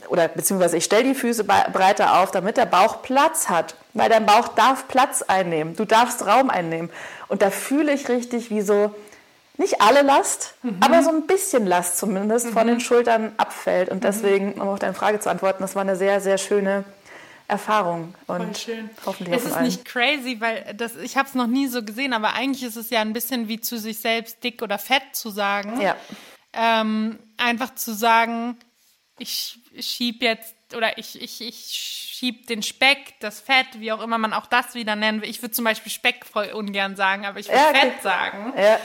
oder beziehungsweise ich stelle die Füße breiter auf, damit der Bauch Platz hat, weil dein Bauch darf Platz einnehmen, du darfst Raum einnehmen. Und da fühle ich richtig, wie so nicht alle Last, aber so ein bisschen Last zumindest von den Schultern abfällt. Und deswegen, um auf deine Frage zu antworten, das war eine sehr, sehr schöne Erfahrung. Und voll schön. Hoffentlich es ist allen. Nicht crazy, weil das, ich habe es noch nie so gesehen, aber eigentlich ist es ja ein bisschen wie zu sich selbst dick oder fett zu sagen. Ja. Einfach zu sagen, ich schiebe jetzt oder ich schiebe den Speck, das Fett, wie auch immer man auch das wieder nennen will. Ich würde zum Beispiel Speck voll ungern sagen, aber ich würde Fett sagen. Ja.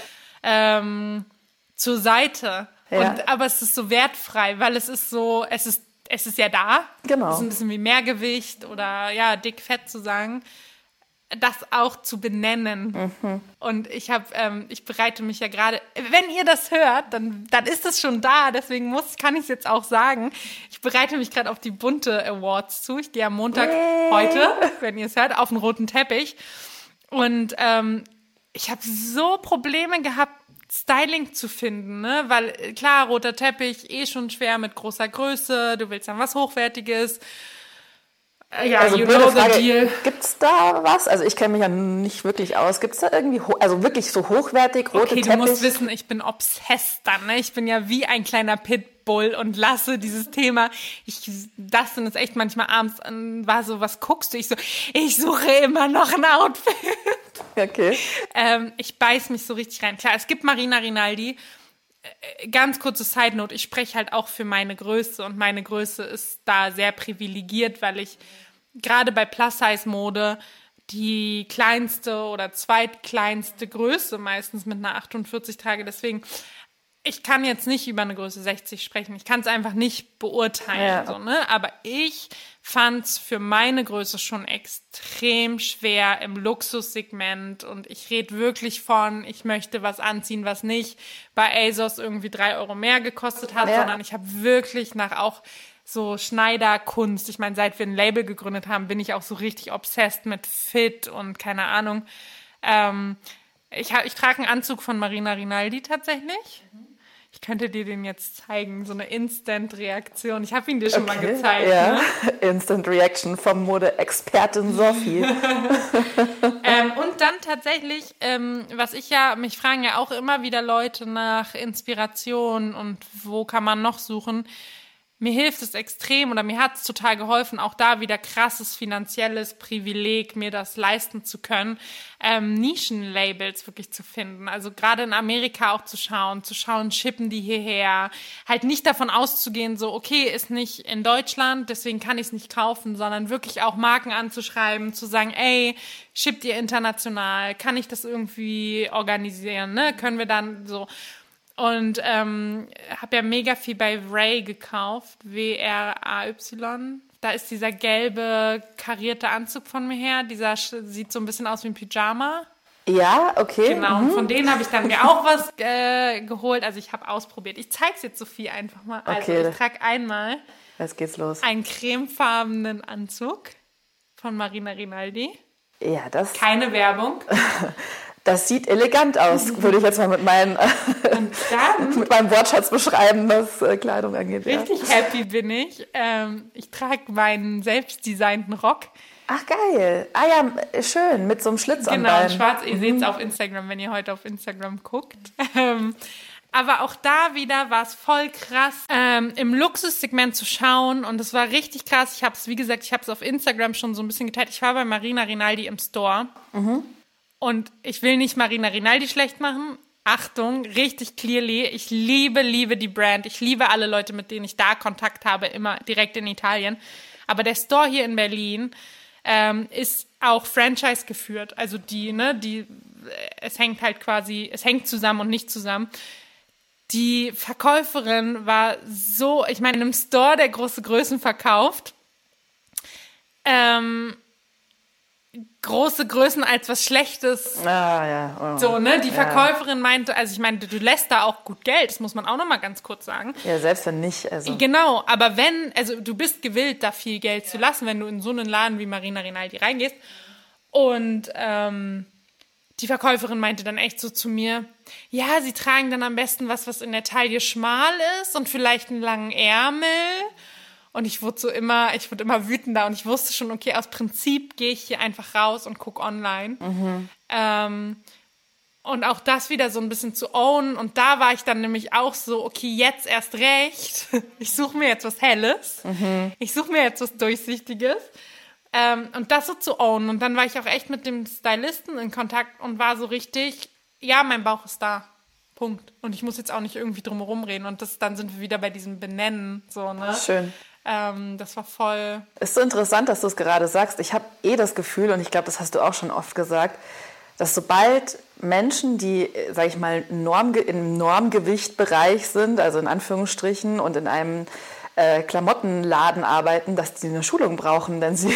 Zur Seite. Ja. Und, aber es ist so wertfrei, weil es ist so, es ist ja da. Genau. Es ist ein bisschen wie Mehrgewicht oder ja, dick, fett zu sagen. Das auch zu benennen. Mhm. Und ich bereite mich ja gerade, wenn ihr das hört, dann ist es schon da, deswegen kann ich es jetzt auch sagen. Ich bereite mich gerade auf die Bunte Awards zu. Ich gehe am Montag heute, wenn ihr es hört, auf den roten Teppich. Und ich habe so Probleme gehabt, Styling zu finden, ne? Weil klar, roter Teppich, schon schwer mit großer Größe, du willst dann was Hochwertiges. Ja, also blöde Frage, gibt's da was? Also ich kenne mich ja nicht wirklich aus. Gibt's da irgendwie, also wirklich so hochwertig, rote Teppich? Okay, du musst wissen, ich bin obsessed dann, ne? Ich bin ja wie ein kleiner Pitbull und lasse dieses Thema. Dustin ist echt manchmal abends, war so, was guckst du? Ich suche immer noch ein Outfit. Okay. Ich beiß mich so richtig rein. Klar, es gibt Marina Rinaldi. Ganz kurze Side-Note, ich spreche halt auch für meine Größe und meine Größe ist da sehr privilegiert, weil ich gerade bei Plus-Size-Mode die kleinste oder zweitkleinste Größe meistens mit einer 48 trage. Deswegen, ich kann jetzt nicht über eine Größe 60 sprechen. Ich kann es einfach nicht beurteilen. Ja. So, ne? Aber ich fand es für meine Größe schon extrem schwer im Luxussegment und ich rede wirklich von, ich möchte was anziehen, was nicht bei ASOS irgendwie 3 Euro mehr gekostet hat, sondern ich habe wirklich nach auch so Schneiderkunst, ich meine, seit wir ein Label gegründet haben, bin ich auch so richtig obsessed mit Fit und keine Ahnung. Ich trage einen Anzug von Marina Rinaldi tatsächlich. Ich könnte dir den jetzt zeigen, so eine Instant-Reaktion. Ich habe ihn dir schon mal gezeigt. Ja. Ne? Instant-Reaction vom Mode-Expertin Sophie. Und dann tatsächlich, was ich ja, mich fragen ja auch immer wieder Leute nach Inspiration und wo kann man noch suchen. Mir hilft es extrem oder mir hat es total geholfen, auch da wieder krasses finanzielles Privileg, mir das leisten zu können, Nischenlabels wirklich zu finden. Also gerade in Amerika auch zu schauen, schippen die hierher. Halt nicht davon auszugehen, so okay, ist nicht in Deutschland, deswegen kann ich es nicht kaufen, sondern wirklich auch Marken anzuschreiben, zu sagen, ey, schippt ihr international? Kann ich das irgendwie organisieren? Ne? Können wir dann so... Und habe ja mega viel bei Ray gekauft, W-R-A-Y. Da ist dieser gelbe, karierte Anzug von mir her. Dieser sieht so ein bisschen aus wie ein Pyjama. Ja, okay. Genau, und von denen habe ich dann mir auch was geholt. Also ich habe ausprobiert. Ich zeige es jetzt Sophie einfach mal. Also ich trage einmal jetzt geht's los. Einen cremefarbenen Anzug von Marina Rinaldi. Ja, das... Keine Werbung. Das sieht elegant aus, würde ich jetzt mal mit, mit meinem Wortschatz beschreiben, was Kleidung angeht. Richtig happy bin ich. Ich trage meinen selbstdesignten Rock. Ach geil. Ah ja, schön, mit so einem Schlitz am Bein. Genau, schwarz. Ihr seht es auf Instagram, wenn ihr heute auf Instagram guckt. Aber auch da wieder war es voll krass, im Luxussegment zu schauen. Und es war richtig krass. Ich habe es auf Instagram schon so ein bisschen geteilt. Ich war bei Marina Rinaldi im Store. Mhm. Und ich will nicht Marina Rinaldi schlecht machen. Achtung, richtig clearly. Ich liebe die Brand. Ich liebe alle Leute, mit denen ich da Kontakt habe, immer direkt in Italien. Aber der Store hier in Berlin ist auch Franchise geführt. Also es hängt zusammen und nicht zusammen. Die Verkäuferin war so, ich meine, in einem Store, der große Größen verkauft, große Größen als was Schlechtes. Ah, ja. Oh. So, ne? Die Verkäuferin meinte, also ich meine, du lässt da auch gut Geld, das muss man auch nochmal ganz kurz sagen. Ja, selbst wenn nicht. Also. Genau, aber du bist gewillt, da viel Geld zu lassen, wenn du in so einen Laden wie Marina Rinaldi reingehst. Und die Verkäuferin meinte dann echt so zu mir, ja, sie tragen dann am besten was in der Taille schmal ist und vielleicht einen langen Ärmel. Und ich wurde immer wütender und ich wusste schon, okay, aus Prinzip gehe ich hier einfach raus und gucke online. Mhm. Und auch das wieder so ein bisschen zu ownen. Und da war ich dann nämlich auch so, okay, jetzt erst recht. Ich suche mir jetzt was Helles. Mhm. Ich suche mir jetzt was Durchsichtiges. Und das so zu ownen. Und dann war ich auch echt mit dem Stylisten in Kontakt und war so richtig, ja, mein Bauch ist da. Punkt. Und ich muss jetzt auch nicht irgendwie drum herum reden. Und dann sind wir wieder bei diesem Benennen. So, ne? Schön. Das war voll... Ist so interessant, dass du es gerade sagst. Ich habe das Gefühl, und ich glaube, das hast du auch schon oft gesagt, dass sobald Menschen, die, sage ich mal, im Normgewichtbereich sind, also in Anführungsstrichen, und in einem Klamottenladen arbeiten, dass die eine Schulung brauchen, wenn sie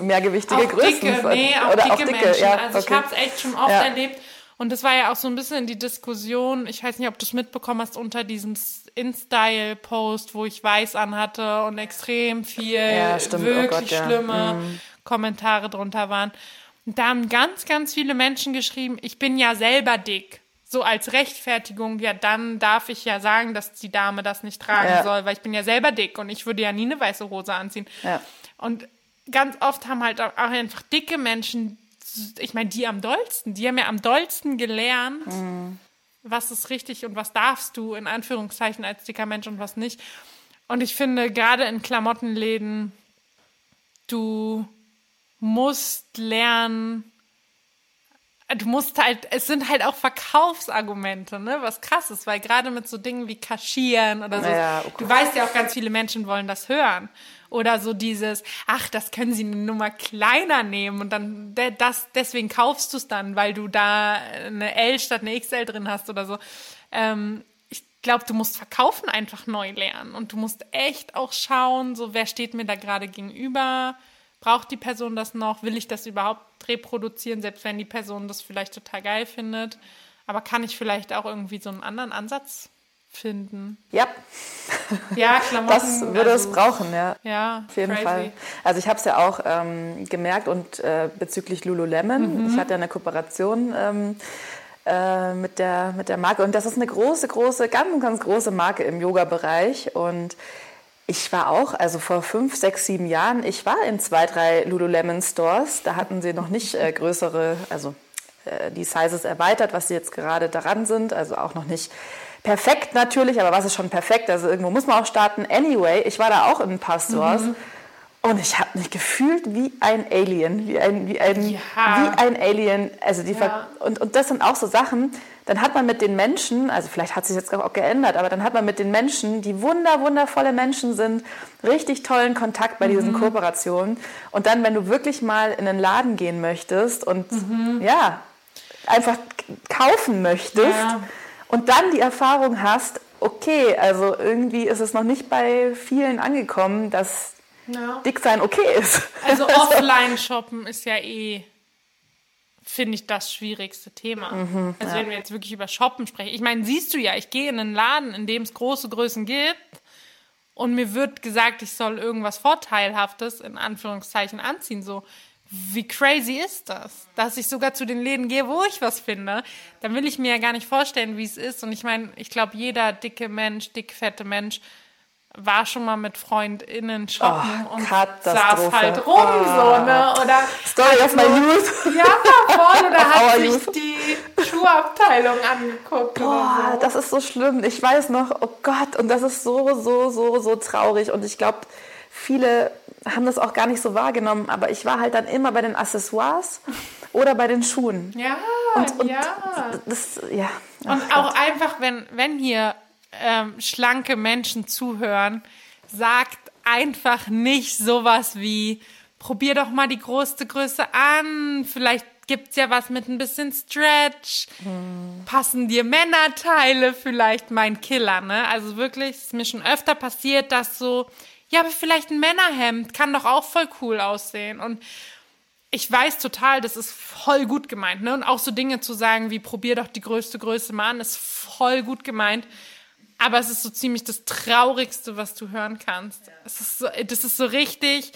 mehrgewichtige auch Größen dicke, sind. Nee, auch oder dicke, auch dicke Menschen. Ja, also okay. Ich habe es echt schon oft erlebt. Und das war ja auch so ein bisschen die Diskussion, ich weiß nicht, ob du es mitbekommen hast, unter diesem InStyle-Post, wo ich weiß anhatte und extrem viel schlimme Kommentare drunter waren. Und da haben ganz, ganz viele Menschen geschrieben, ich bin ja selber dick. So als Rechtfertigung, ja, dann darf ich ja sagen, dass die Dame das nicht tragen soll, weil ich bin ja selber dick und ich würde ja nie eine weiße Hose anziehen. Ja. Und ganz oft haben halt auch einfach dicke Menschen, ich meine, die haben ja am dollsten gelernt, was ist richtig und was darfst du, in Anführungszeichen, als dicker Mensch und was nicht. Und ich finde, gerade in Klamottenläden, du musst halt, es sind halt auch Verkaufsargumente, ne, was krass ist, weil gerade mit so Dingen wie Kaschieren oder so, du weißt ja auch, ganz viele Menschen wollen das hören. Oder so dieses, ach, das können sie eine Nummer kleiner nehmen und dann deswegen kaufst du es dann, weil du da eine L statt eine XL drin hast oder so. Ich glaube, du musst Verkaufen einfach neu lernen und du musst echt auch schauen, so wer steht mir da gerade gegenüber, braucht die Person das noch, will ich das überhaupt reproduzieren, selbst wenn die Person das vielleicht total geil findet, aber kann ich vielleicht auch irgendwie so einen anderen Ansatz finden. Ja. Ja, Klamotten. Das würde es brauchen, ja. Ja, auf jeden Fall. Also ich habe es ja auch gemerkt und bezüglich Lululemon. Mhm. Ich hatte ja eine Kooperation mit der Marke und das ist eine große, ganz, ganz große Marke im Yoga-Bereich und ich war auch, also vor 5, 6, 7 Jahren, ich war in 2, 3 Lululemon-Stores, da hatten sie noch nicht größere, also die Sizes erweitert, was sie jetzt gerade daran sind, also auch noch nicht perfekt natürlich, aber was ist schon perfekt? Also irgendwo muss man auch starten. Anyway, ich war da auch in ein paar Stores und ich habe mich gefühlt wie ein Alien, wie ein Alien. Also und das sind auch so Sachen, dann hat man mit den Menschen, also vielleicht hat sich jetzt auch geändert, aber dann hat man mit den Menschen, die wundervolle Menschen sind, richtig tollen Kontakt bei diesen Kooperationen. Und dann, wenn du wirklich mal in einen Laden gehen möchtest und einfach kaufen möchtest, und dann die Erfahrung hast, okay, also irgendwie ist es noch nicht bei vielen angekommen, dass dick sein okay ist. Also Offline-Shoppen ist ja finde ich, das schwierigste Thema. Mhm, also wenn wir jetzt wirklich über Shoppen sprechen. Ich meine, siehst du ja, ich gehe in einen Laden, in dem es große Größen gibt und mir wird gesagt, ich soll irgendwas Vorteilhaftes, in Anführungszeichen, anziehen, so. Wie crazy ist das? Dass ich sogar zu den Läden gehe, wo ich was finde. Dann will ich mir ja gar nicht vorstellen, wie es ist. Und ich meine, ich glaube, jeder dicke Mensch, dickfette Mensch war schon mal mit FreundInnen shoppen und saß halt rum. So, ne? Oder Story of my youth. Ja, voll. Oder hat sich die Schuhabteilung angeguckt. Boah, so. Das ist so schlimm. Ich weiß noch, oh Gott. Und das ist so traurig. Und ich glaube, viele haben das auch gar nicht so wahrgenommen, aber ich war halt dann immer bei den Accessoires oder bei den Schuhen. Ja, das, ja. Und auch einfach, wenn hier schlanke Menschen zuhören, sagt einfach nicht sowas wie, probier doch mal die größte Größe an, vielleicht gibt's ja was mit ein bisschen Stretch, passen dir Männerteile vielleicht, mein Killer, ne? Also wirklich, es ist mir schon öfter passiert, dass so, ja, aber vielleicht ein Männerhemd kann doch auch voll cool aussehen. Und ich weiß total, das ist voll gut gemeint, ne? Und auch so Dinge zu sagen wie, probier doch die größte Größe mal an, ist voll gut gemeint. Aber es ist so ziemlich das Traurigste, was du hören kannst. Das ist so richtig,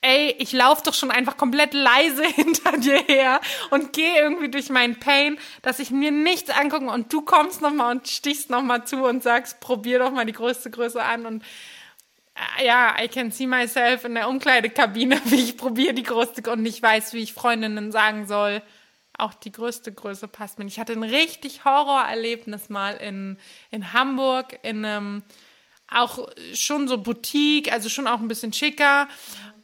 ey, ich laufe doch schon einfach komplett leise hinter dir her und gehe irgendwie durch meinen Pain, dass ich mir nichts angucke und du kommst nochmal und stichst nochmal zu und sagst, probier doch mal die größte Größe an und ja, I can see myself in der Umkleidekabine, wie ich probiere die größte und nicht weiß, wie ich Freundinnen sagen soll, Auch die größte Größe passt mir nicht. Ich hatte ein richtig Horrorerlebnis mal in Hamburg, in einem auch schon so Boutique, also schon auch ein bisschen schicker.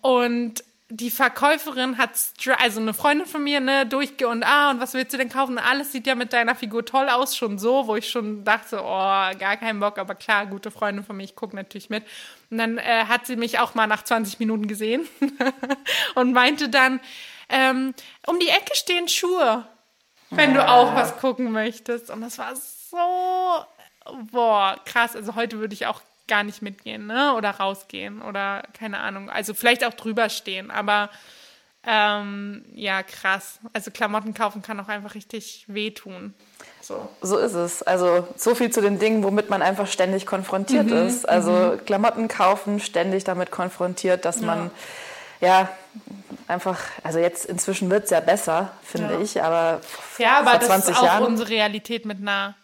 Und die Verkäuferin hat, also eine Freundin von mir, ne, durchge und und was willst du denn kaufen? Alles sieht ja mit deiner Figur toll aus, schon so, wo ich schon dachte, oh, gar keinen Bock, aber klar, gute Freundin von mir, ich gucke natürlich mit. Und dann hat sie mich auch mal nach 20 Minuten gesehen und meinte dann, um die Ecke stehen Schuhe, wenn du auch was gucken möchtest. Und das war so, boah, krass. Also heute würde ich auch gar nicht mitgehen, ne? Oder rausgehen oder keine Ahnung. Also vielleicht auch drüber stehen, aber ja, krass. Also Klamotten kaufen kann auch einfach richtig wehtun. So ist es. Also so viel zu den Dingen, womit man einfach ständig konfrontiert ist. Also Klamotten kaufen, ständig damit konfrontiert, dass man ja, einfach, also jetzt inzwischen wird es ja besser, finde ich, aber vor 20 Jahren. Ja, aber das ist auch unsere Realität mit einer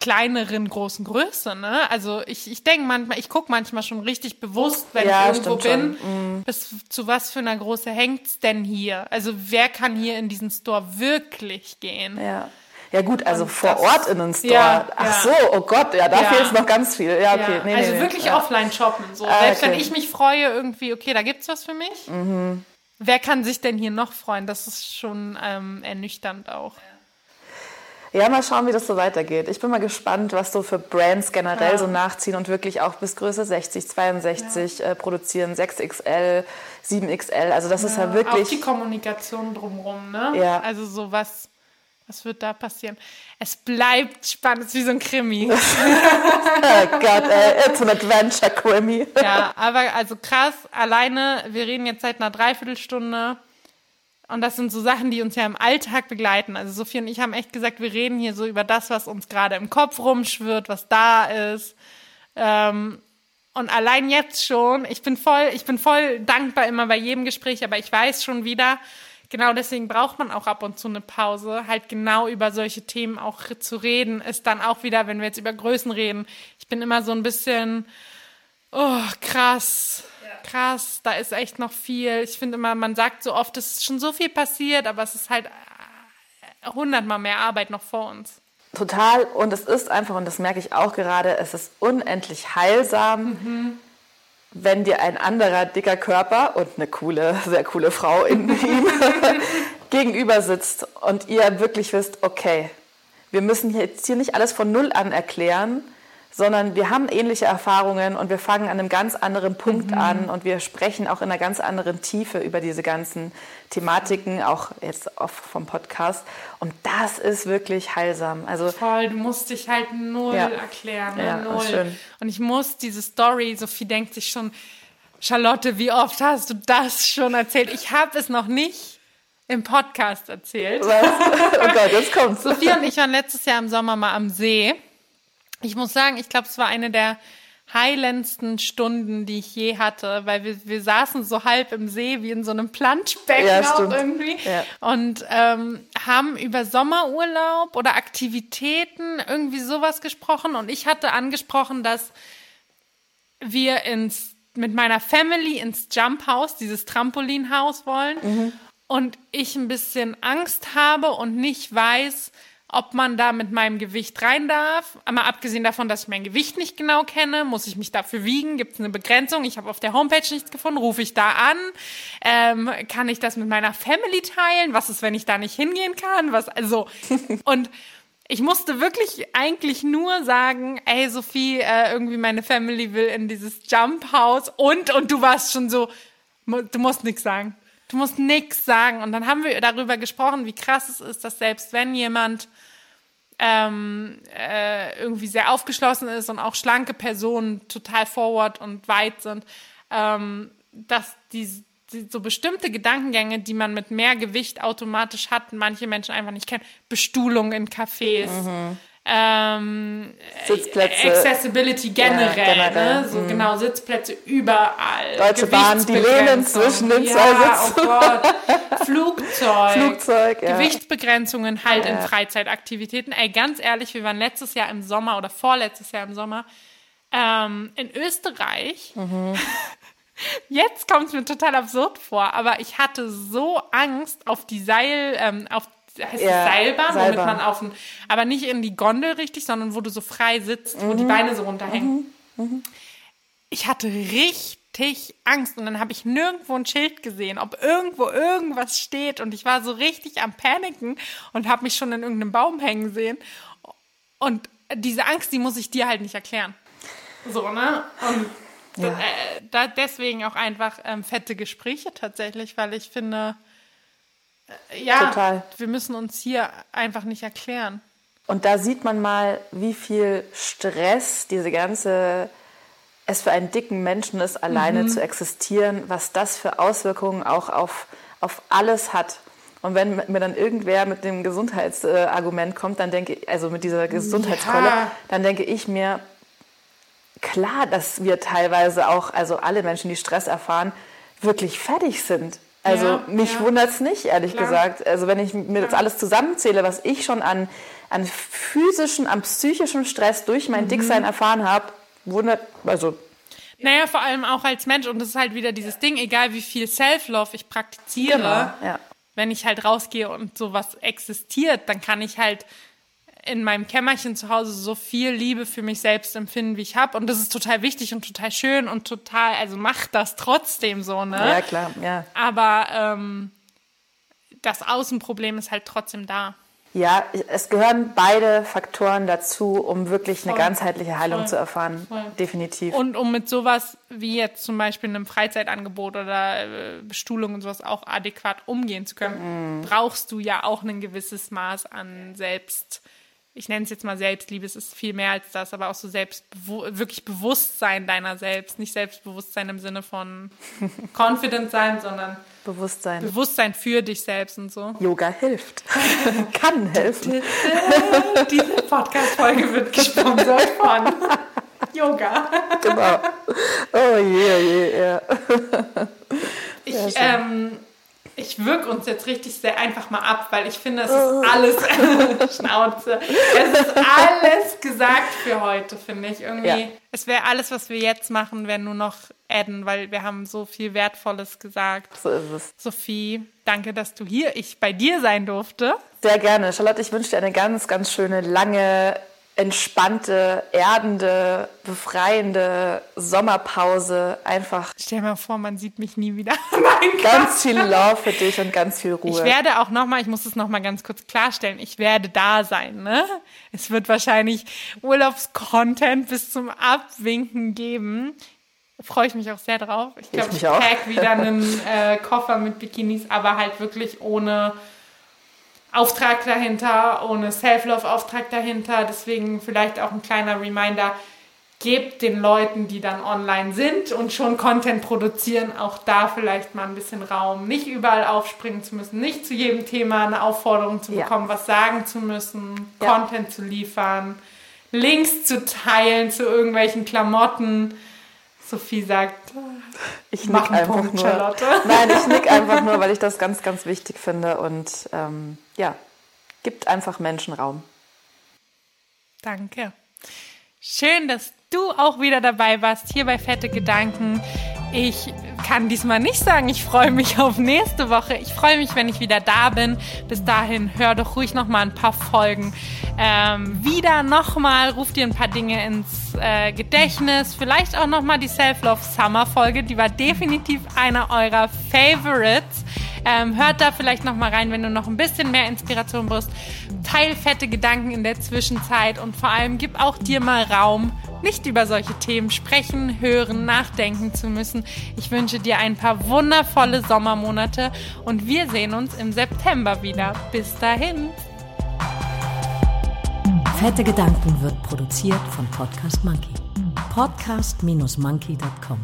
kleineren, großen Größe, ne? Also ich denke manchmal, ich gucke manchmal schon richtig bewusst, wenn ich irgendwo bin, bis zu was für einer Größe hängt's denn hier? Also wer kann hier in diesen Store wirklich gehen? Ja. Ja gut, also vor Ort in den Store. Ja, Ach so, oh Gott, ja, da fehlt es noch ganz viel. Ja, okay. Ja. Nee, wirklich offline shoppen. So. Selbst wenn ich mich freue, irgendwie, okay, da gibt's was für mich. Mhm. Wer kann sich denn hier noch freuen? Das ist schon ernüchternd auch. Ja, mal schauen, wie das so weitergeht. Ich bin mal gespannt, was so für Brands generell so nachziehen und wirklich auch bis Größe 60, 62 produzieren, 6XL, 7XL. Also das ist ja wirklich... Auch die Kommunikation drumherum, ne? Ja. Also sowas... Was wird da passieren? Es bleibt spannend, es ist wie so ein Krimi. Oh Gott, ey, it's an Adventure-Krimi. Ja, aber also krass, alleine, wir reden jetzt seit einer Dreiviertelstunde und das sind so Sachen, die uns ja im Alltag begleiten. Also Sophie und ich haben echt gesagt, wir reden hier so über das, was uns gerade im Kopf rumschwirrt, was da ist. Und allein jetzt schon, ich bin voll dankbar immer bei jedem Gespräch, aber ich weiß schon wieder, genau deswegen braucht man auch ab und zu eine Pause, halt genau über solche Themen auch zu reden, ist dann auch wieder, wenn wir jetzt über Größen reden, ich bin immer so ein bisschen, oh krass, da ist echt noch viel. Ich finde immer, man sagt so oft, es ist schon so viel passiert, aber es ist halt 100-mal mehr Arbeit noch vor uns. Total, und es ist einfach, und das merke ich auch gerade, es ist unendlich heilsam, wenn dir ein anderer dicker Körper und eine coole, sehr coole Frau in ihm gegenüber sitzt und ihr wirklich wisst, okay, wir müssen jetzt hier nicht alles von Null an erklären, sondern wir haben ähnliche Erfahrungen und wir fangen an einem ganz anderen Punkt an und wir sprechen auch in einer ganz anderen Tiefe über diese ganzen Thematiken, auch jetzt oft vom Podcast. Und das ist wirklich heilsam. Also voll, du musst dich halt null erklären. Ne? Ja, null. Schön. Und ich muss diese Story, Sophie denkt sich schon, Charlotte, wie oft hast du das schon erzählt? Ich habe es noch nicht im Podcast erzählt. Was? Oh Gott, jetzt kommt's. Sophie und ich waren letztes Jahr im Sommer mal am See. Ich muss sagen, ich glaube, es war eine der heilendsten Stunden, die ich je hatte, weil wir saßen so halb im See wie in so einem Planschbecken auch irgendwie und haben über Sommerurlaub oder Aktivitäten irgendwie sowas gesprochen und ich hatte angesprochen, dass wir mit meiner Family ins Jump House, dieses Trampolinhaus wollen und ich ein bisschen Angst habe und nicht weiß, ob man da mit meinem Gewicht rein darf. Aber abgesehen davon, dass ich mein Gewicht nicht genau kenne, muss ich mich dafür wiegen? Gibt es eine Begrenzung? Ich habe auf der Homepage nichts gefunden. Rufe ich da an? Kann ich das mit meiner Family teilen? Was ist, wenn ich da nicht hingehen kann? Und ich musste wirklich eigentlich nur sagen, ey Sophie, irgendwie meine Family will in dieses Jump House und du warst schon so, du musst nichts sagen. Du musst nichts sagen. Und dann haben wir darüber gesprochen, wie krass es ist, dass selbst wenn jemand irgendwie sehr aufgeschlossen ist und auch schlanke Personen total forward und weit sind, dass die so bestimmte Gedankengänge, die man mit mehr Gewicht automatisch hat, manche Menschen einfach nicht kennen. Bestuhlung in Cafés, Sitzplätze. Accessibility generell. Ne? So genau, Sitzplätze überall. Deutsche Bahn, die Lehnen zwischen den zwei Sitzen. Flugzeug, Gewichtsbegrenzungen halt in Freizeitaktivitäten. Ey, ganz ehrlich, wir waren letztes Jahr im Sommer oder vorletztes Jahr im Sommer in Österreich. Jetzt kommt es mir total absurd vor, aber ich hatte so Angst auf die heißt ja, das Seilbahn, womit man auf den, aber nicht in die Gondel richtig, sondern wo du so frei sitzt, wo die Beine so runterhängen. Ich hatte richtig Angst und dann habe ich nirgendwo ein Schild gesehen, ob irgendwo irgendwas steht und ich war so richtig am Paniken und habe mich schon in irgendeinem Baum hängen sehen und diese Angst, die muss ich dir halt nicht erklären. So, ne? Und ja. Deswegen auch einfach fette Gespräche tatsächlich, weil ich finde, total. Wir müssen uns hier einfach nicht erklären. Und da sieht man mal, wie viel Stress diese ganze es für einen dicken Menschen ist, alleine zu existieren, was das für Auswirkungen auch auf alles hat. Und wenn mir dann irgendwer mit dem Gesundheitsargument kommt, dann denke ich, also mit dieser Gesundheitsrolle, dann denke ich mir, klar, dass wir teilweise auch, also alle Menschen, die Stress erfahren, wirklich fertig sind. Also mich wundert's nicht, ehrlich gesagt. Also wenn ich mir das alles zusammenzähle, was ich schon an physischen, an psychischem Stress durch mein Dicksein erfahren habe, naja, vor allem auch als Mensch, und das ist halt wieder dieses Ding, egal wie viel Self-Love ich praktiziere, wenn ich halt rausgehe und sowas existiert, dann kann ich halt in meinem Kämmerchen zu Hause so viel Liebe für mich selbst empfinden, wie ich habe, und das ist total wichtig und total schön und total, also macht das trotzdem so, ne? Ja, klar, ja. Aber das Außenproblem ist halt trotzdem da. Ja, es gehören beide Faktoren dazu, um wirklich eine ganzheitliche Heilung zu erfahren, definitiv. Und um mit sowas wie jetzt zum Beispiel einem Freizeitangebot oder Bestuhlung und sowas auch adäquat umgehen zu können, brauchst du ja auch ein gewisses Maß an Selbst, ich nenne es jetzt mal Selbstliebe, es ist viel mehr als das, aber auch so wirklich Bewusstsein deiner selbst, nicht Selbstbewusstsein im Sinne von confident sein, sondern Bewusstsein für dich selbst und so. Yoga hilft. Kann helfen. Diese Podcast-Folge wird gesponsert von Yoga. Genau. Oh je, yeah. Ich wirke uns jetzt richtig sehr einfach mal ab, weil ich finde, es ist alles Schnauze. Es ist alles gesagt für heute, finde ich. Irgendwie. Ja. Es wäre alles, was wir jetzt machen, wäre nur noch adden, weil wir haben so viel Wertvolles gesagt. So ist es. Sophie, danke, dass du bei dir sein durfte. Sehr gerne. Charlotte, ich wünsche dir eine ganz, ganz schöne, lange, entspannte, erdende, befreiende Sommerpause, einfach. Stell dir mal vor, man sieht mich nie wieder. Ganz viel Love für dich und ganz viel Ruhe. Ich muss es nochmal ganz kurz klarstellen, ich werde da sein, ne? Es wird wahrscheinlich Urlaubscontent bis zum Abwinken geben. Freue ich mich auch sehr drauf. Ich glaube, ich pack wieder einen Koffer mit Bikinis, aber halt wirklich ohne Auftrag dahinter, ohne Self-Love-Auftrag dahinter. Deswegen vielleicht auch ein kleiner Reminder, gebt den Leuten, die dann online sind und schon Content produzieren, auch da vielleicht mal ein bisschen Raum, nicht überall aufspringen zu müssen, nicht zu jedem Thema eine Aufforderung zu bekommen, was sagen zu müssen, Content zu liefern, Links zu teilen zu irgendwelchen Klamotten. Sophie sagt, ich nick einfach Punkt, nur. Charlotte. Nein, ich nick einfach nur, weil ich das ganz, ganz wichtig finde. Und gibt einfach Menschen Raum. Danke. Schön, dass du auch wieder dabei warst, hier bei Fette Gedanken. Ich kann diesmal nicht sagen, ich freue mich auf nächste Woche. Ich freue mich, wenn ich wieder da bin. Bis dahin, hör doch ruhig nochmal ein paar Folgen wieder nochmal. Ruf dir ein paar Dinge ins Gedächtnis. Vielleicht auch nochmal die Self-Love-Summer-Folge. Die war definitiv einer eurer Favorites. Hört da vielleicht nochmal rein, wenn du noch ein bisschen mehr Inspiration brauchst. Teil fette Gedanken in der Zwischenzeit und vor allem gib auch dir mal Raum, nicht über solche Themen sprechen, hören, nachdenken zu müssen. Ich wünsche dir ein paar wundervolle Sommermonate und wir sehen uns im September wieder. Bis dahin. Fette Gedanken wird produziert von Podcast Monkey. Podcast-monkey.com